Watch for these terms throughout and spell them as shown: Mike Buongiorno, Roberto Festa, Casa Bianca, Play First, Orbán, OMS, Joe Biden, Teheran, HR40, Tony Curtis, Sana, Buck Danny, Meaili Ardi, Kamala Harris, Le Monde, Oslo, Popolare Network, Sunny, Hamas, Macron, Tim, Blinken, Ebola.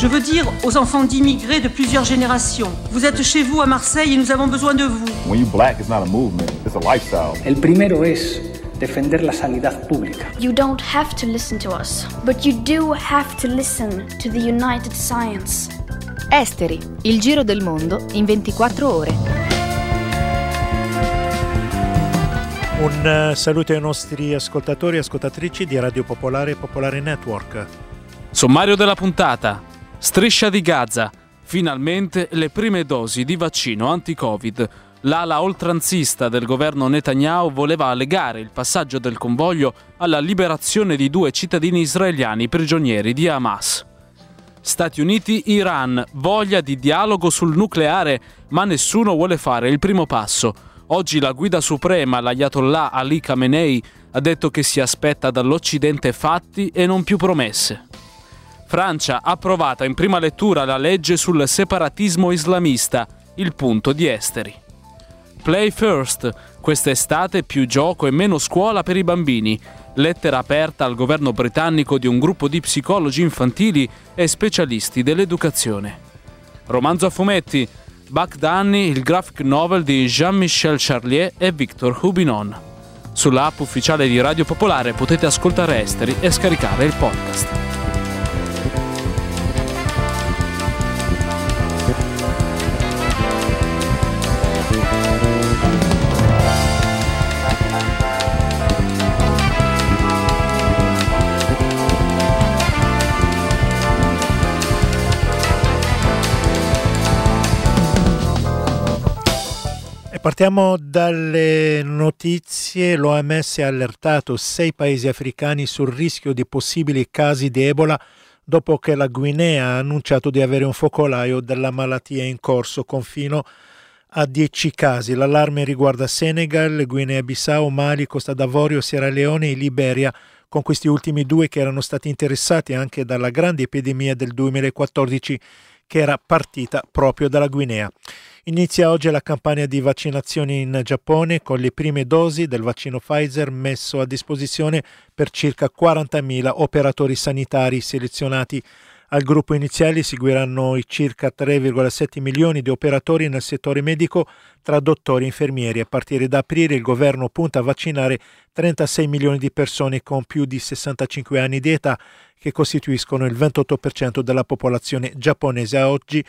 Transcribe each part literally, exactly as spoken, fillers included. Je veux dire aux enfants d'immigrés de plusieurs générations. Vous êtes chez vous à Marseille et nous avons besoin de vous. When you're black, it's not a movement, it's a lifestyle. El primero es defender la sanidad pública. You don't have to listen to us, but you do have to listen to the United Science. Esteri, il giro del mondo in ventiquattro ore. Un saluto ai nostri ascoltatori e ascoltatrici di Radio Popolare e Popolare Network. Sommario della puntata. Striscia di Gaza. Finalmente le prime dosi di vaccino anti-Covid. L'ala oltranzista del governo Netanyahu voleva allegare il passaggio del convoglio alla liberazione di due cittadini israeliani prigionieri di Hamas. Stati Uniti-Iran. Voglia di dialogo sul nucleare, ma nessuno vuole fare il primo passo. Oggi la guida suprema, l'Ayatollah Ali Khamenei, ha detto che si aspetta dall'Occidente fatti e non più promesse. Francia, approvata in prima lettura la legge sul separatismo islamista, il punto di Esteri. Play First, quest'estate più gioco e meno scuola per i bambini. Lettera aperta al governo britannico di un gruppo di psicologi infantili e specialisti dell'educazione. Romanzo a fumetti. Buck Danny, il graphic novel di Jean-Michel Charlier e Victor Hubinon. Sulla app ufficiale di Radio Popolare potete ascoltare Esteri e scaricare il podcast. Partiamo dalle notizie. L'O M S ha allertato sei paesi africani sul rischio di possibili casi di Ebola dopo che la Guinea ha annunciato di avere un focolaio della malattia in corso con fino a dieci casi. L'allarme riguarda Senegal, Guinea-Bissau, Mali, Costa d'Avorio, Sierra Leone e Liberia, con questi ultimi due che erano stati interessati anche dalla grande epidemia del duemilaquattordici che era partita proprio dalla Guinea. Inizia oggi la campagna di vaccinazioni in Giappone con le prime dosi del vaccino Pfizer messo a disposizione per circa quarantamila operatori sanitari selezionati. Al gruppo iniziale seguiranno i circa tre virgola sette milioni di operatori nel settore medico tra dottori e infermieri. A partire da aprile il governo punta a vaccinare trentasei milioni di persone con più di sessantacinque anni di età che costituiscono il ventotto per cento della popolazione giapponese. A oggi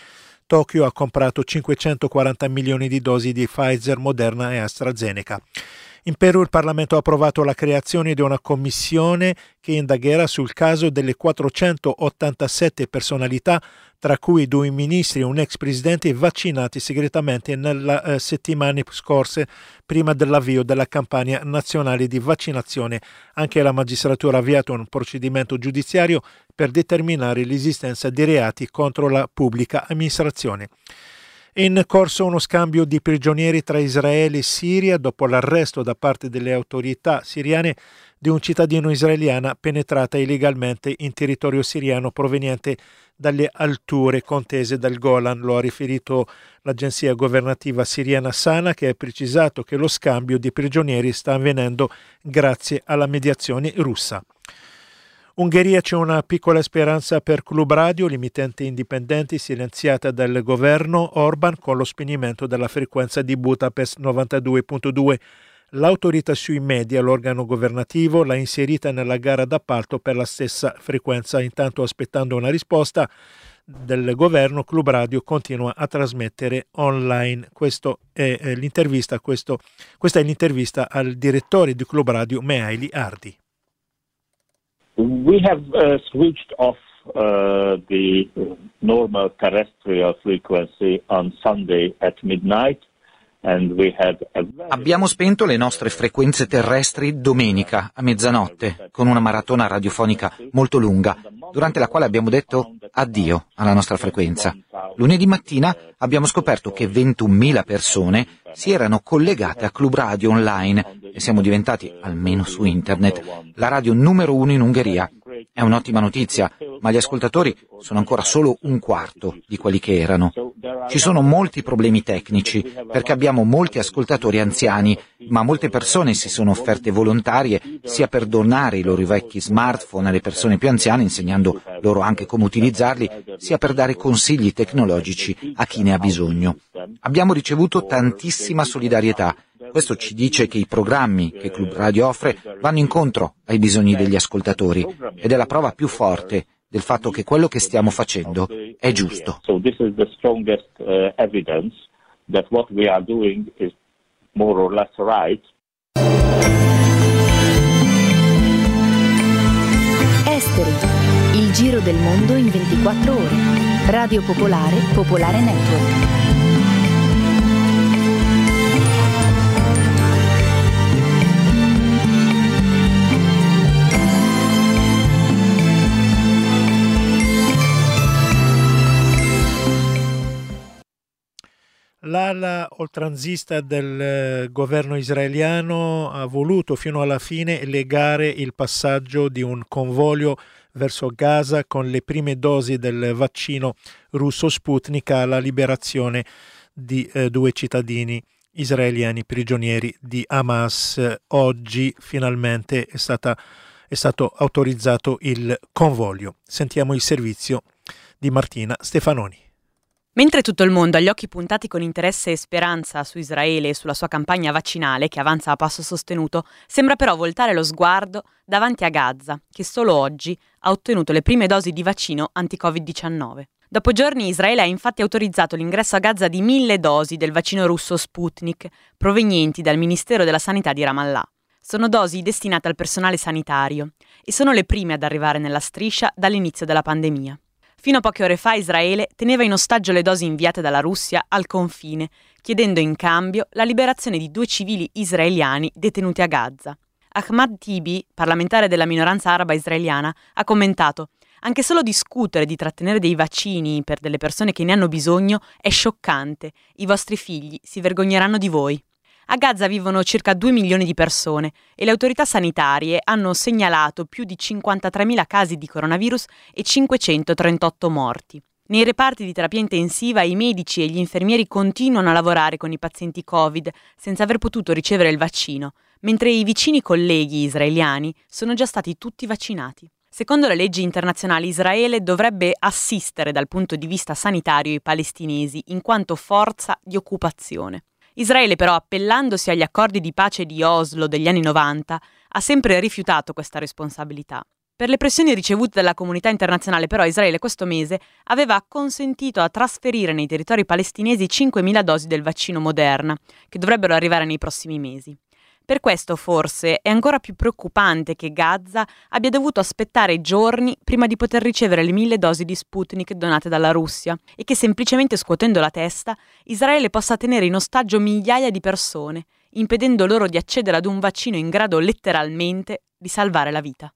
Tokyo ha comprato cinquecentoquaranta milioni di dosi di Pfizer, Moderna e AstraZeneca. In Perù il Parlamento ha approvato la creazione di una commissione che indagherà sul caso delle quattrocentottantasette personalità, tra cui due ministri e un ex presidente, vaccinati segretamente nelle settimane scorse prima dell'avvio della campagna nazionale di vaccinazione. Anche la magistratura ha avviato un procedimento giudiziario per determinare l'esistenza di reati contro la pubblica amministrazione. È in corso uno scambio di prigionieri tra Israele e Siria dopo l'arresto da parte delle autorità siriane di un cittadino israeliano penetrata illegalmente in territorio siriano proveniente dalle alture contese del Golan. Lo ha riferito l'agenzia governativa siriana Sana, che ha precisato che lo scambio di prigionieri sta avvenendo grazie alla mediazione russa. Ungheria, c'è una piccola speranza per Club Radio, l'emittente indipendente silenziata dal governo Orbán con lo spegnimento della frequenza di Budapest novantadue virgola due. L'autorità sui media, l'organo governativo, l'ha inserita nella gara d'appalto per la stessa frequenza. Intanto, aspettando una risposta del governo, Club Radio continua a trasmettere online. Questo è l'intervista, questo, questa è l'intervista al direttore di Club Radio, Meaili Ardi. We have uh, switched off uh, the normal terrestrial frequency on Sunday at midnight. Abbiamo spento le nostre frequenze terrestri domenica a mezzanotte con una maratona radiofonica molto lunga, durante la quale abbiamo detto addio alla nostra frequenza. Lunedì mattina abbiamo scoperto che ventunomila persone si erano collegate a Club Radio online e siamo diventati, almeno su internet, la radio numero uno in Ungheria. È un'ottima notizia, ma gli ascoltatori sono ancora solo un quarto di quelli che erano. Ci sono molti problemi tecnici, perché abbiamo molti ascoltatori anziani, ma molte persone si sono offerte volontarie sia per donare i loro vecchi smartphone alle persone più anziane, insegnando loro anche come utilizzarli, sia per dare consigli tecnologici a chi ne ha bisogno. Abbiamo ricevuto tantissima solidarietà. Questo ci dice che i programmi che Club Radio offre vanno incontro ai bisogni degli ascoltatori ed è la prova più forte del fatto che quello che stiamo facendo è giusto. Esteri, il giro del mondo in ventiquattro ore. Radio Popolare, Popolare Network. L'ala oltranzista del governo israeliano ha voluto fino alla fine legare il passaggio di un convoglio verso Gaza con le prime dosi del vaccino russo Sputnik alla liberazione di eh, due cittadini israeliani prigionieri di Hamas. Oggi finalmente è, stata, è stato autorizzato il convoglio. Sentiamo il servizio di Martina Stefanoni. Mentre tutto il mondo ha gli occhi puntati con interesse e speranza su Israele e sulla sua campagna vaccinale, che avanza a passo sostenuto, sembra però voltare lo sguardo davanti a Gaza, che solo oggi ha ottenuto le prime dosi di vaccino anti-Covid diciannove. Dopo giorni Israele ha infatti autorizzato l'ingresso a Gaza di mille dosi del vaccino russo Sputnik, provenienti dal Ministero della Sanità di Ramallah. Sono dosi destinate al personale sanitario e sono le prime ad arrivare nella striscia dall'inizio della pandemia. Fino a poche ore fa Israele teneva in ostaggio le dosi inviate dalla Russia al confine, chiedendo in cambio la liberazione di due civili israeliani detenuti a Gaza. Ahmad Tibi, parlamentare della minoranza araba israeliana, ha commentato: «Anche solo discutere di trattenere dei vaccini per delle persone che ne hanno bisogno è scioccante. I vostri figli si vergogneranno di voi». A Gaza vivono circa due milioni di persone e le autorità sanitarie hanno segnalato più di cinquantatremila casi di coronavirus e cinquecentotrentotto morti. Nei reparti di terapia intensiva i medici e gli infermieri continuano a lavorare con i pazienti Covid senza aver potuto ricevere il vaccino, mentre i vicini colleghi israeliani sono già stati tutti vaccinati. Secondo le leggi internazionali, Israele dovrebbe assistere dal punto di vista sanitario i palestinesi in quanto forza di occupazione. Israele però, appellandosi agli accordi di pace di Oslo degli anni novanta, ha sempre rifiutato questa responsabilità. Per le pressioni ricevute dalla comunità internazionale però Israele questo mese aveva consentito a trasferire nei territori palestinesi cinquemila dosi del vaccino Moderna, che dovrebbero arrivare nei prossimi mesi. Per questo forse è ancora più preoccupante che Gaza abbia dovuto aspettare giorni prima di poter ricevere le mille dosi di Sputnik donate dalla Russia e che semplicemente scuotendo la testa Israele possa tenere in ostaggio migliaia di persone, impedendo loro di accedere ad un vaccino in grado letteralmente di salvare la vita.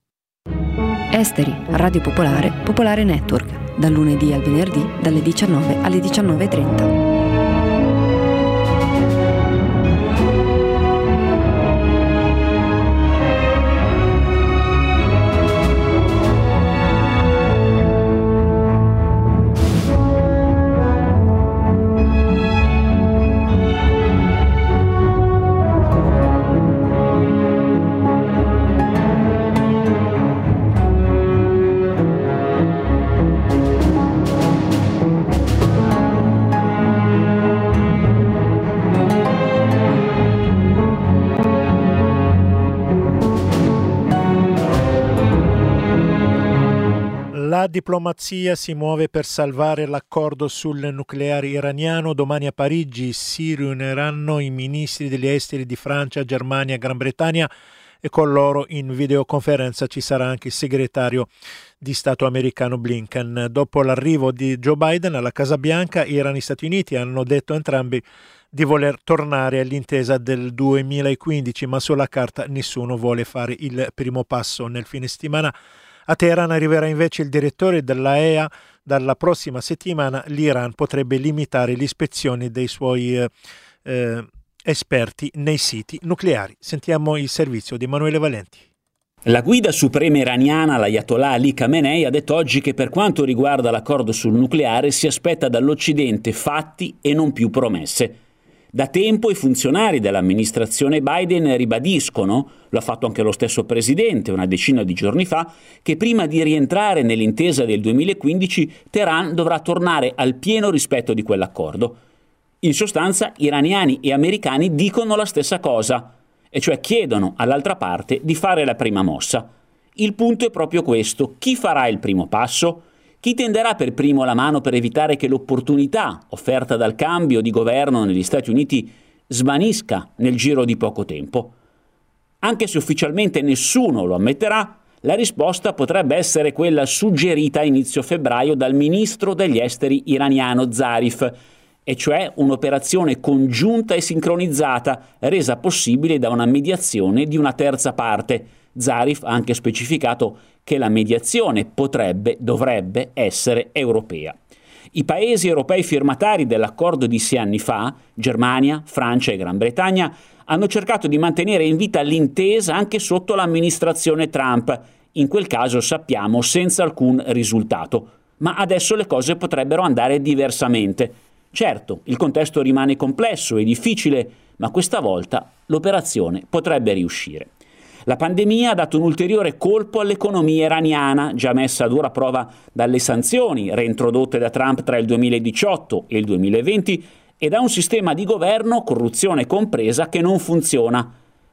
Esteri, Radio Popolare, Popolare Network, dal lunedì al venerdì dalle diciannove alle diciannove e trenta. La diplomazia si muove per salvare l'accordo sul nucleare iraniano. Domani a Parigi si riuniranno i ministri degli esteri di Francia, Germania, Gran Bretagna e con loro in videoconferenza ci sarà anche il segretario di Stato americano Blinken. Dopo l'arrivo di Joe Biden alla Casa Bianca, Iran e Stati Uniti hanno detto entrambi di voler tornare all'intesa del duemilaquindici, ma sulla carta nessuno vuole fare il primo passo. Nel fine settimana a Teheran arriverà invece il direttore dell'AEA. Dalla prossima settimana l'Iran potrebbe limitare l'ispezione dei suoi eh, eh, esperti nei siti nucleari. Sentiamo il servizio di Emanuele Valenti. La guida suprema iraniana, l'Ayatollah Ali Khamenei, ha detto oggi che per quanto riguarda l'accordo sul nucleare si aspetta dall'Occidente fatti e non più promesse. Da tempo i funzionari dell'amministrazione Biden ribadiscono, lo ha fatto anche lo stesso presidente una decina di giorni fa, che prima di rientrare nell'intesa del duemilaquindici Teheran dovrà tornare al pieno rispetto di quell'accordo. In sostanza, iraniani e americani dicono la stessa cosa, e cioè chiedono all'altra parte di fare la prima mossa. Il punto è proprio questo: chi farà il primo passo? Chi tenderà per primo la mano per evitare che l'opportunità offerta dal cambio di governo negli Stati Uniti svanisca nel giro di poco tempo? Anche se ufficialmente nessuno lo ammetterà, la risposta potrebbe essere quella suggerita a inizio febbraio dal ministro degli esteri iraniano Zarif, e cioè un'operazione congiunta e sincronizzata, resa possibile da una mediazione di una terza parte. Zarif ha anche specificato che la mediazione potrebbe, dovrebbe essere europea. I paesi europei firmatari dell'accordo di sei anni fa, Germania, Francia e Gran Bretagna, hanno cercato di mantenere in vita l'intesa anche sotto l'amministrazione Trump, in quel caso sappiamo senza alcun risultato. Ma adesso le cose potrebbero andare diversamente. Certo, il contesto rimane complesso e difficile, ma questa volta l'operazione potrebbe riuscire. La pandemia ha dato un ulteriore colpo all'economia iraniana, già messa a dura prova dalle sanzioni reintrodotte da Trump tra il duemiladiciotto e il duemilaventi e da un sistema di governo, corruzione compresa, che non funziona.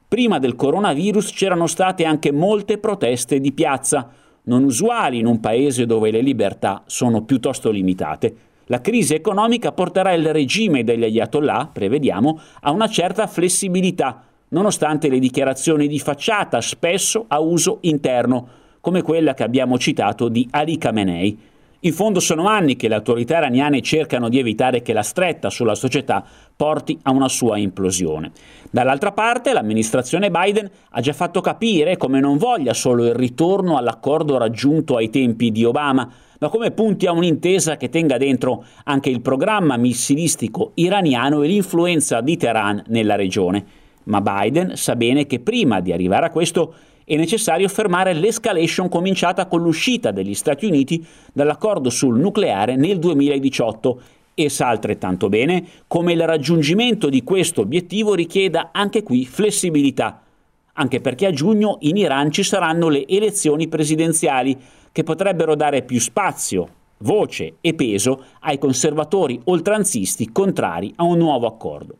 Prima del coronavirus c'erano state anche molte proteste di piazza, non usuali in un paese dove le libertà sono piuttosto limitate. La crisi economica porterà il regime degli Ayatollah, prevediamo, a una certa flessibilità, nonostante le dichiarazioni di facciata, spesso a uso interno, come quella che abbiamo citato di Ali Khamenei. In fondo sono anni che le autorità iraniane cercano di evitare che la stretta sulla società porti a una sua implosione. Dall'altra parte, l'amministrazione Biden ha già fatto capire come non voglia solo il ritorno all'accordo raggiunto ai tempi di Obama, ma come punti a un'intesa che tenga dentro anche il programma missilistico iraniano e l'influenza di Teheran nella regione. Ma Biden sa bene che prima di arrivare a questo è necessario fermare l'escalation cominciata con l'uscita degli Stati Uniti dall'accordo sul nucleare nel duemiladiciotto e sa altrettanto bene come il raggiungimento di questo obiettivo richieda anche qui flessibilità, anche perché a giugno in Iran ci saranno le elezioni presidenziali, che potrebbero dare più spazio, voce e peso ai conservatori oltranzisti contrari a un nuovo accordo.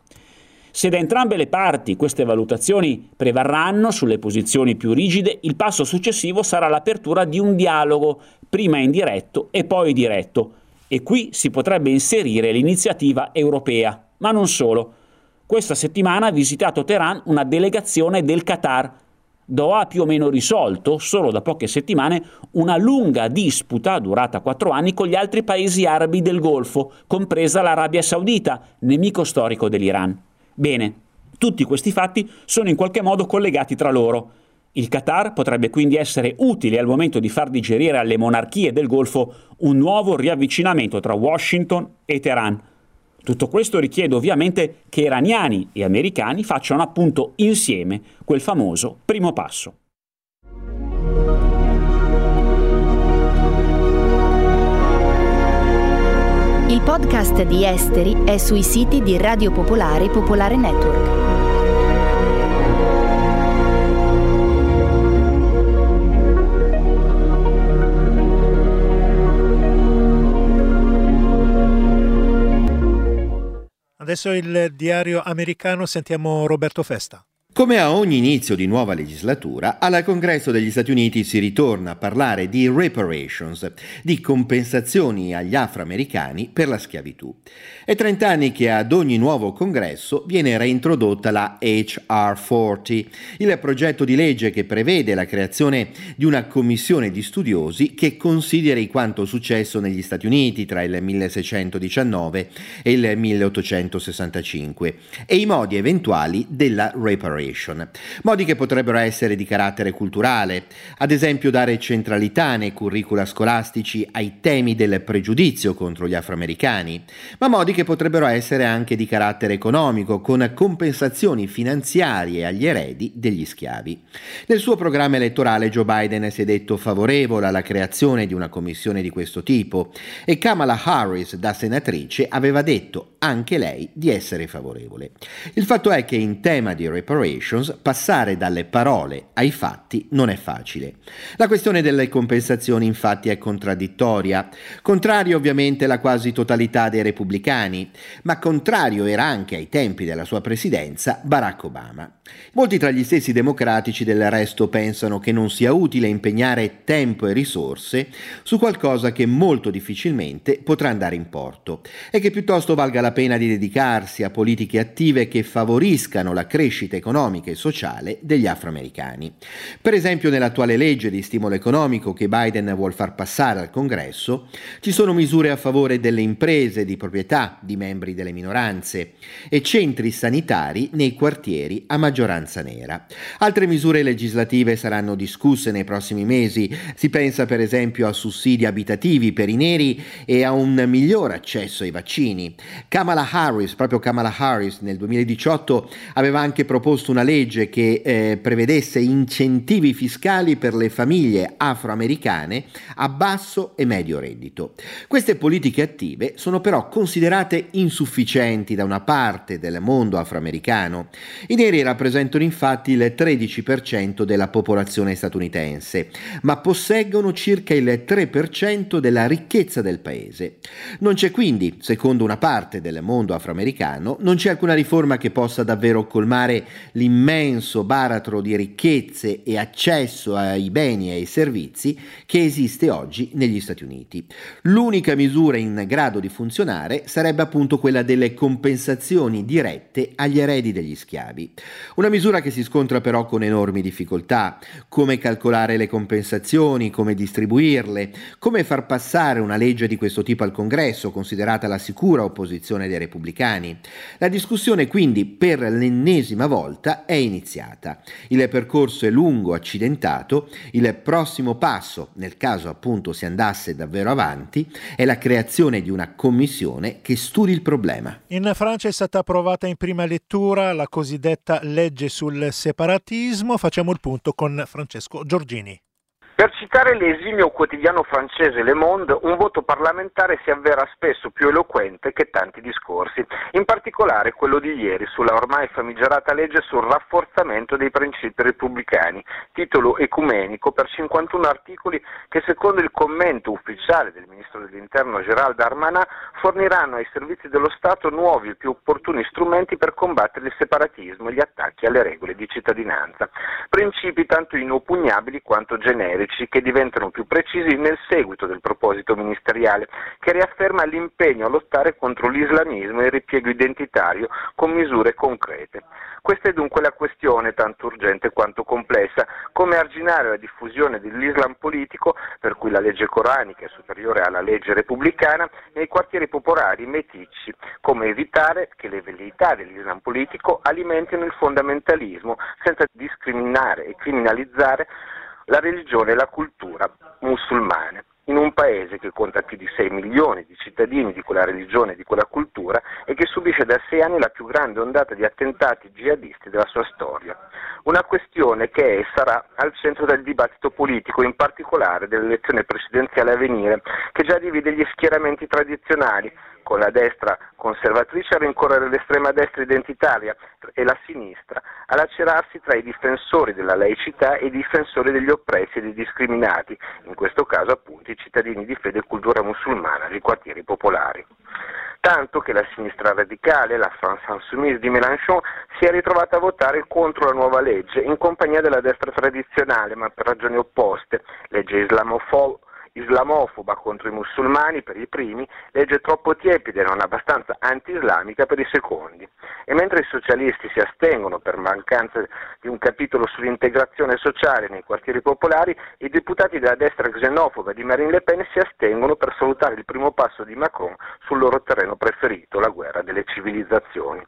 Se da entrambe le parti queste valutazioni prevarranno sulle posizioni più rigide, il passo successivo sarà l'apertura di un dialogo, prima indiretto e poi diretto, e qui si potrebbe inserire l'iniziativa europea, ma non solo. Questa settimana ha visitato Teheran una delegazione del Qatar. Doha ha più o meno risolto, solo da poche settimane, una lunga disputa durata quattro anni con gli altri paesi arabi del Golfo, compresa l'Arabia Saudita, nemico storico dell'Iran. Bene, tutti questi fatti sono in qualche modo collegati tra loro. Il Qatar potrebbe quindi essere utile al momento di far digerire alle monarchie del Golfo un nuovo riavvicinamento tra Washington e Teheran. Tutto questo richiede ovviamente che iraniani e americani facciano appunto insieme quel famoso primo passo. Il podcast di Esteri è sui siti di Radio Popolare e Popolare Network. Adesso il diario americano, sentiamo Roberto Festa. Come a ogni inizio di nuova legislatura, al Congresso degli Stati Uniti si ritorna a parlare di reparations, di compensazioni agli afroamericani per la schiavitù. È trenta anni che ad ogni nuovo Congresso viene reintrodotta la H R quaranta, il progetto di legge che prevede la creazione di una commissione di studiosi che consideri quanto successo negli Stati Uniti tra il milleseicentodiciannove e il milleottocentosessantacinque e i modi eventuali della reparation. Foundation. Modi che potrebbero essere di carattere culturale, ad esempio dare centralità nei curricula scolastici ai temi del pregiudizio contro gli afroamericani, ma modi che potrebbero essere anche di carattere economico, con compensazioni finanziarie agli eredi degli schiavi. Nel suo programma elettorale Joe Biden si è detto favorevole alla creazione di una commissione di questo tipo e Kamala Harris, da senatrice, aveva detto anche lei di essere favorevole. Il fatto è che in tema di reparations passare dalle parole ai fatti non è facile. La questione delle compensazioni infatti è contraddittoria, contrario ovviamente alla quasi totalità dei repubblicani, ma contrario era anche ai tempi della sua presidenza Barack Obama. Molti tra gli stessi democratici del resto pensano che non sia utile impegnare tempo e risorse su qualcosa che molto difficilmente potrà andare in porto e che piuttosto valga la pena di dedicarsi a politiche attive che favoriscano la crescita economica e sociale degli afroamericani. Per esempio, nell'attuale legge di stimolo economico che Biden vuol far passare al Congresso ci sono misure a favore delle imprese, di proprietà, di membri delle minoranze e centri sanitari nei quartieri a maggioranza nera. Altre misure legislative saranno discusse nei prossimi mesi, si pensa per esempio a sussidi abitativi per i neri e a un miglior accesso ai vaccini. Kamala Harris, proprio Kamala Harris nel duemiladiciotto aveva anche proposto una legge che eh, prevedesse incentivi fiscali per le famiglie afroamericane a basso e medio reddito. Queste politiche attive sono però considerate insufficienti da una parte del mondo afroamericano. I neri rappresentano infatti il tredici per cento della popolazione statunitense, ma posseggono circa il tre per cento della ricchezza del paese. Non c'è quindi, secondo una parte del mondo afroamericano, non c'è alcuna riforma che possa davvero colmare l'immenso baratro di ricchezze e accesso ai beni e ai servizi che esiste oggi negli Stati Uniti. L'unica misura in grado di funzionare sarebbe appunto quella delle compensazioni dirette agli eredi degli schiavi. Una misura che si scontra però con enormi difficoltà: come calcolare le compensazioni, come distribuirle, come far passare una legge di questo tipo al Congresso, considerata la sicura opposizione dei repubblicani. La discussione quindi per l'ennesima volta è iniziata. Il percorso è lungo, accidentato. Il prossimo passo, nel caso appunto si andasse davvero avanti, è la creazione di una commissione che studi il problema. In Francia è stata approvata in prima lettura la cosiddetta legge sul separatismo. Facciamo il punto con Francesco Giorgini. Per citare l'esimio quotidiano francese Le Monde, un voto parlamentare si avvera spesso più eloquente che tanti discorsi, in particolare quello di ieri sulla ormai famigerata legge sul rafforzamento dei principi repubblicani, titolo ecumenico per cinquantuno articoli che, secondo il commento ufficiale del ministro dell'Interno Gérald Darmanin, forniranno ai servizi dello Stato nuovi e più opportuni strumenti per combattere il separatismo e gli attacchi alle regole di cittadinanza. Principi tanto inoppugnabili quanto generici, che diventano più precisi nel seguito del proposito ministeriale, che riafferma l'impegno a lottare contro l'islamismo e il ripiego identitario con misure concrete. Questa è dunque la questione, tanto urgente quanto complessa: come arginare la diffusione dell'Islam politico, per cui la legge coranica è superiore alla legge repubblicana, nei quartieri popolari meticci, come evitare che le velleità dell'Islam politico alimentino il fondamentalismo senza discriminare e criminalizzare la religione e la cultura musulmane, in un paese che conta più di sei milioni di cittadini di quella religione e di quella cultura e che subisce da sei anni la più grande ondata di attentati jihadisti della sua storia. Una questione che è e sarà al centro del dibattito politico, in particolare dell'elezione presidenziale a venire, che già divide gli schieramenti tradizionali, con la destra conservatrice a rincorrere l'estrema destra identitaria e la sinistra a lacerarsi tra i difensori della laicità e i difensori degli oppressi e dei discriminati, in questo caso appunto i cittadini di fede e cultura musulmana dei quartieri popolari. Tanto che la sinistra radicale, la France Insoumise di Mélenchon, si è ritrovata a votare contro la nuova legge in compagnia della destra tradizionale, ma per ragioni opposte: legge islamofoba, islamofoba contro i musulmani per i primi, legge troppo tiepida e non abbastanza anti-islamica per i secondi. E mentre i socialisti si astengono per mancanza di un capitolo sull'integrazione sociale nei quartieri popolari, i deputati della destra xenofoba di Marine Le Pen si astengono per salutare il primo passo di Macron sul loro terreno preferito, la guerra delle civilizzazioni.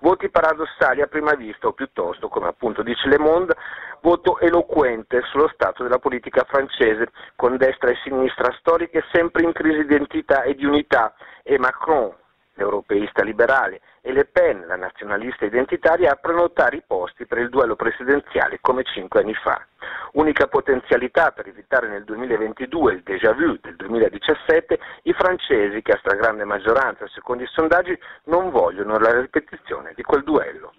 Voti paradossali a prima vista, o piuttosto, come appunto dice Le Monde, voto eloquente sullo stato della politica francese, con destra e sinistra storiche sempre in crisi di identità e di unità, e Macron, l'europeista liberale, e Le Pen, la nazionalista identitaria, a prenotare i posti per il duello presidenziale come cinque anni fa. Unica potenzialità per evitare nel duemilaventidue il déjà vu del duemiladiciassette, i francesi, che a stragrande maggioranza, secondo i sondaggi, non vogliono la ripetizione di quel duello.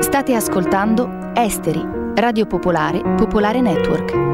State ascoltando Esteri, Radio Popolare, Popolare Network.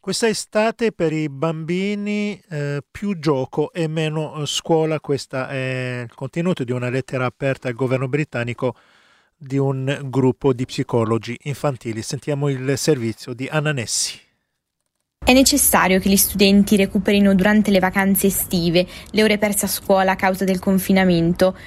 Questa estate per i bambini eh, più gioco e meno scuola, questo è il contenuto di una lettera aperta al governo britannico di un gruppo di psicologi infantili. Sentiamo il servizio di Anna Nessi. È necessario che gli studenti recuperino durante le vacanze estive le ore perse a scuola a causa del confinamento.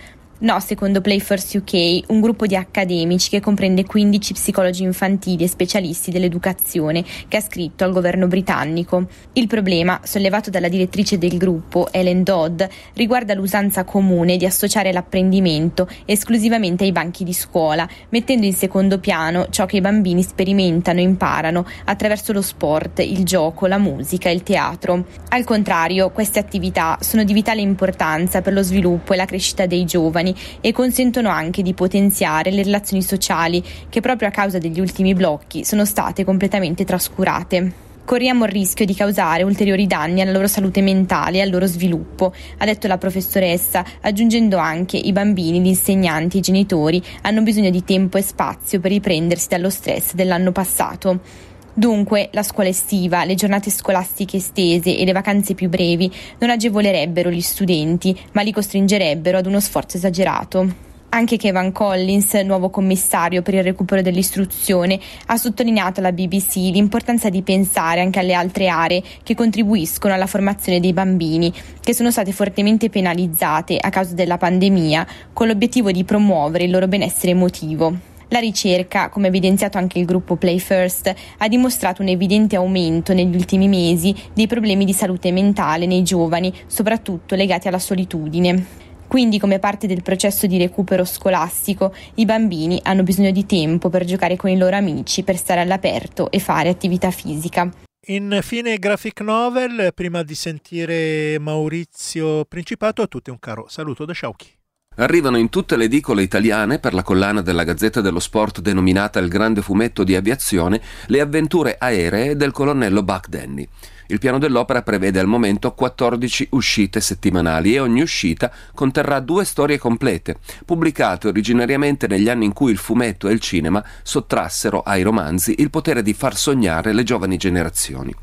No, secondo Play First U K, un gruppo di accademici che comprende quindici psicologi infantili e specialisti dell'educazione che ha scritto al governo britannico. Il problema, sollevato dalla direttrice del gruppo, Ellen Dodd, riguarda l'usanza comune di associare l'apprendimento esclusivamente ai banchi di scuola, mettendo in secondo piano ciò che i bambini sperimentano e imparano attraverso lo sport, il gioco, la musica e il teatro. Al contrario, queste attività sono di vitale importanza per lo sviluppo e la crescita dei giovani e consentono anche di potenziare le relazioni sociali che, proprio a causa degli ultimi blocchi, sono state completamente trascurate. Corriamo il rischio di causare ulteriori danni alla loro salute mentale e al loro sviluppo, ha detto la professoressa, aggiungendo anche i bambini, gli insegnanti e i genitori hanno bisogno di tempo e spazio per riprendersi dallo stress dell'anno passato. Dunque, la scuola estiva, le giornate scolastiche estese e le vacanze più brevi non agevolerebbero gli studenti, ma li costringerebbero ad uno sforzo esagerato. Anche Kevin Collins, nuovo commissario per il recupero dell'istruzione, ha sottolineato alla B B C l'importanza di pensare anche alle altre aree che contribuiscono alla formazione dei bambini, che sono state fortemente penalizzate a causa della pandemia, con l'obiettivo di promuovere il loro benessere emotivo. La ricerca, come evidenziato anche il gruppo Play First, ha dimostrato un evidente aumento negli ultimi mesi dei problemi di salute mentale nei giovani, soprattutto legati alla solitudine. Quindi, come parte del processo di recupero scolastico, i bambini hanno bisogno di tempo per giocare con i loro amici, per stare all'aperto e fare attività fisica. Infine, graphic novel. Prima di sentire Maurizio Principato, a tutti un caro saluto da Sciauchi. Arrivano in tutte le edicole italiane, per la collana della Gazzetta dello Sport denominata Il grande fumetto di aviazione, le avventure aeree del colonnello Buck Danny. Il piano dell'opera prevede al momento quattordici uscite settimanali e ogni uscita conterrà due storie complete, pubblicate originariamente negli anni in cui il fumetto e il cinema sottrassero ai romanzi il potere di far sognare le giovani generazioni.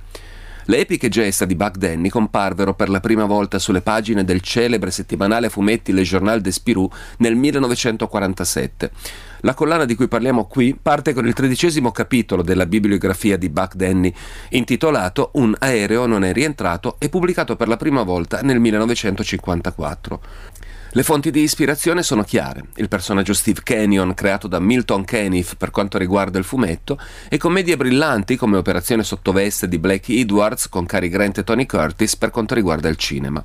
Le epiche gesta di Buck Danny comparvero per la prima volta sulle pagine del celebre settimanale fumetti Le Journal de Spirou nel millenovecentoquarantasette. La collana di cui parliamo qui parte con il tredicesimo capitolo della bibliografia di Buck Danny, intitolato Un aereo non è rientrato e pubblicato per la prima volta nel millenovecentocinquantaquattro. Le fonti di ispirazione sono chiare: il personaggio Steve Kenyon creato da Milton Caniff per quanto riguarda il fumetto e commedie brillanti come Operazione Sottoveste di Blake Edwards con Cary Grant e Tony Curtis per quanto riguarda il cinema.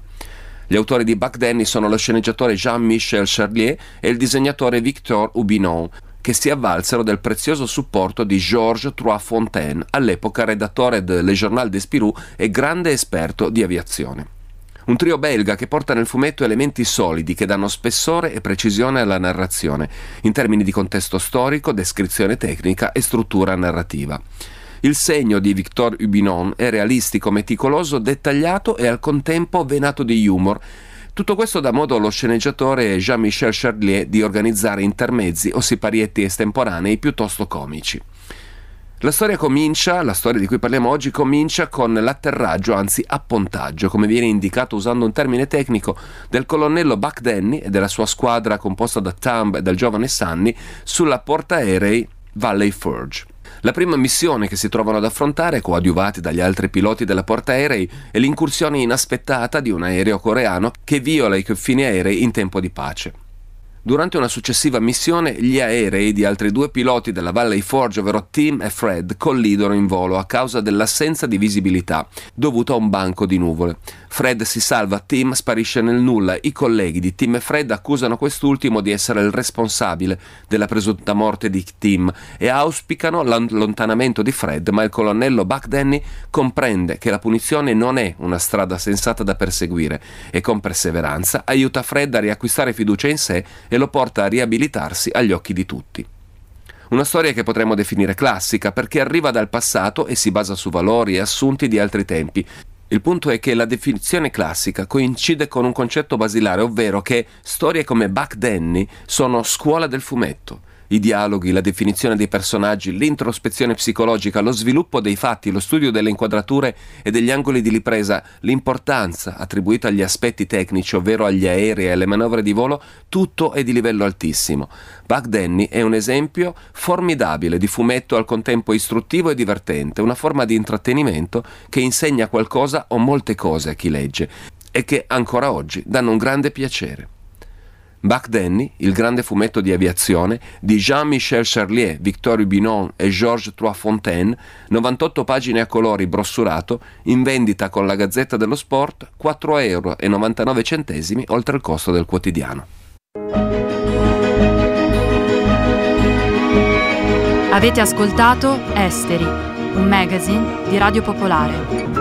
Gli autori di Buck Danny sono lo sceneggiatore Jean-Michel Charlier e il disegnatore Victor Hubinon, che si avvalsero del prezioso supporto di Georges Trois-Fontaines, all'epoca redattore del Le Journal de Spirou e grande esperto di aviazione. Un trio belga che porta nel fumetto elementi solidi che danno spessore e precisione alla narrazione, in termini di contesto storico, descrizione tecnica e struttura narrativa. Il segno di Victor Hubinon è realistico, meticoloso, dettagliato e al contempo venato di humor. Tutto questo dà modo allo sceneggiatore Jean-Michel Charlier di organizzare intermezzi o siparietti estemporanei piuttosto comici. La storia comincia, la storia di cui parliamo oggi, comincia con l'atterraggio, anzi appontaggio, come viene indicato usando un termine tecnico, del colonnello Buck Danny e della sua squadra composta da Thumb e dal giovane Sunny sulla portaerei Valley Forge. La prima missione che si trovano ad affrontare, coadiuvati dagli altri piloti della portaerei, è l'incursione inaspettata di un aereo coreano che viola i confini aerei in tempo di pace. Durante una successiva missione, gli aerei di altri due piloti della Valley Forge, ovvero Tim e Fred, collidono in volo a causa dell'assenza di visibilità dovuta a un banco di nuvole. Fred si salva, Tim sparisce nel nulla. I colleghi di Tim e Fred accusano quest'ultimo di essere il responsabile della presunta morte di Tim e auspicano l'allontanamento di Fred, ma il colonnello Buck Danny comprende che la punizione non è una strada sensata da perseguire e con perseveranza aiuta Fred a riacquistare fiducia in sé e lo porta a riabilitarsi agli occhi di tutti. Una storia che potremmo definire classica perché arriva dal passato e si basa su valori e assunti di altri tempi. Il punto è che la definizione classica coincide con un concetto basilare, ovvero che storie come Buck Danny sono scuola del fumetto. I dialoghi, la definizione dei personaggi, l'introspezione psicologica, lo sviluppo dei fatti, lo studio delle inquadrature e degli angoli di ripresa, l'importanza attribuita agli aspetti tecnici, ovvero agli aerei e alle manovre di volo, tutto è di livello altissimo. Buck Danny è un esempio formidabile di fumetto al contempo istruttivo e divertente, una forma di intrattenimento che insegna qualcosa o molte cose a chi legge e che ancora oggi danno un grande piacere. Buck Danny, il grande fumetto di aviazione di Jean-Michel Charlier, Victor Hubinon e Georges Trois-Fontaines, novantotto pagine a colori brossurato, in vendita con la Gazzetta dello Sport, quattro virgola novantanove euro oltre il costo del quotidiano. Avete ascoltato Esteri, un magazine di Radio Popolare.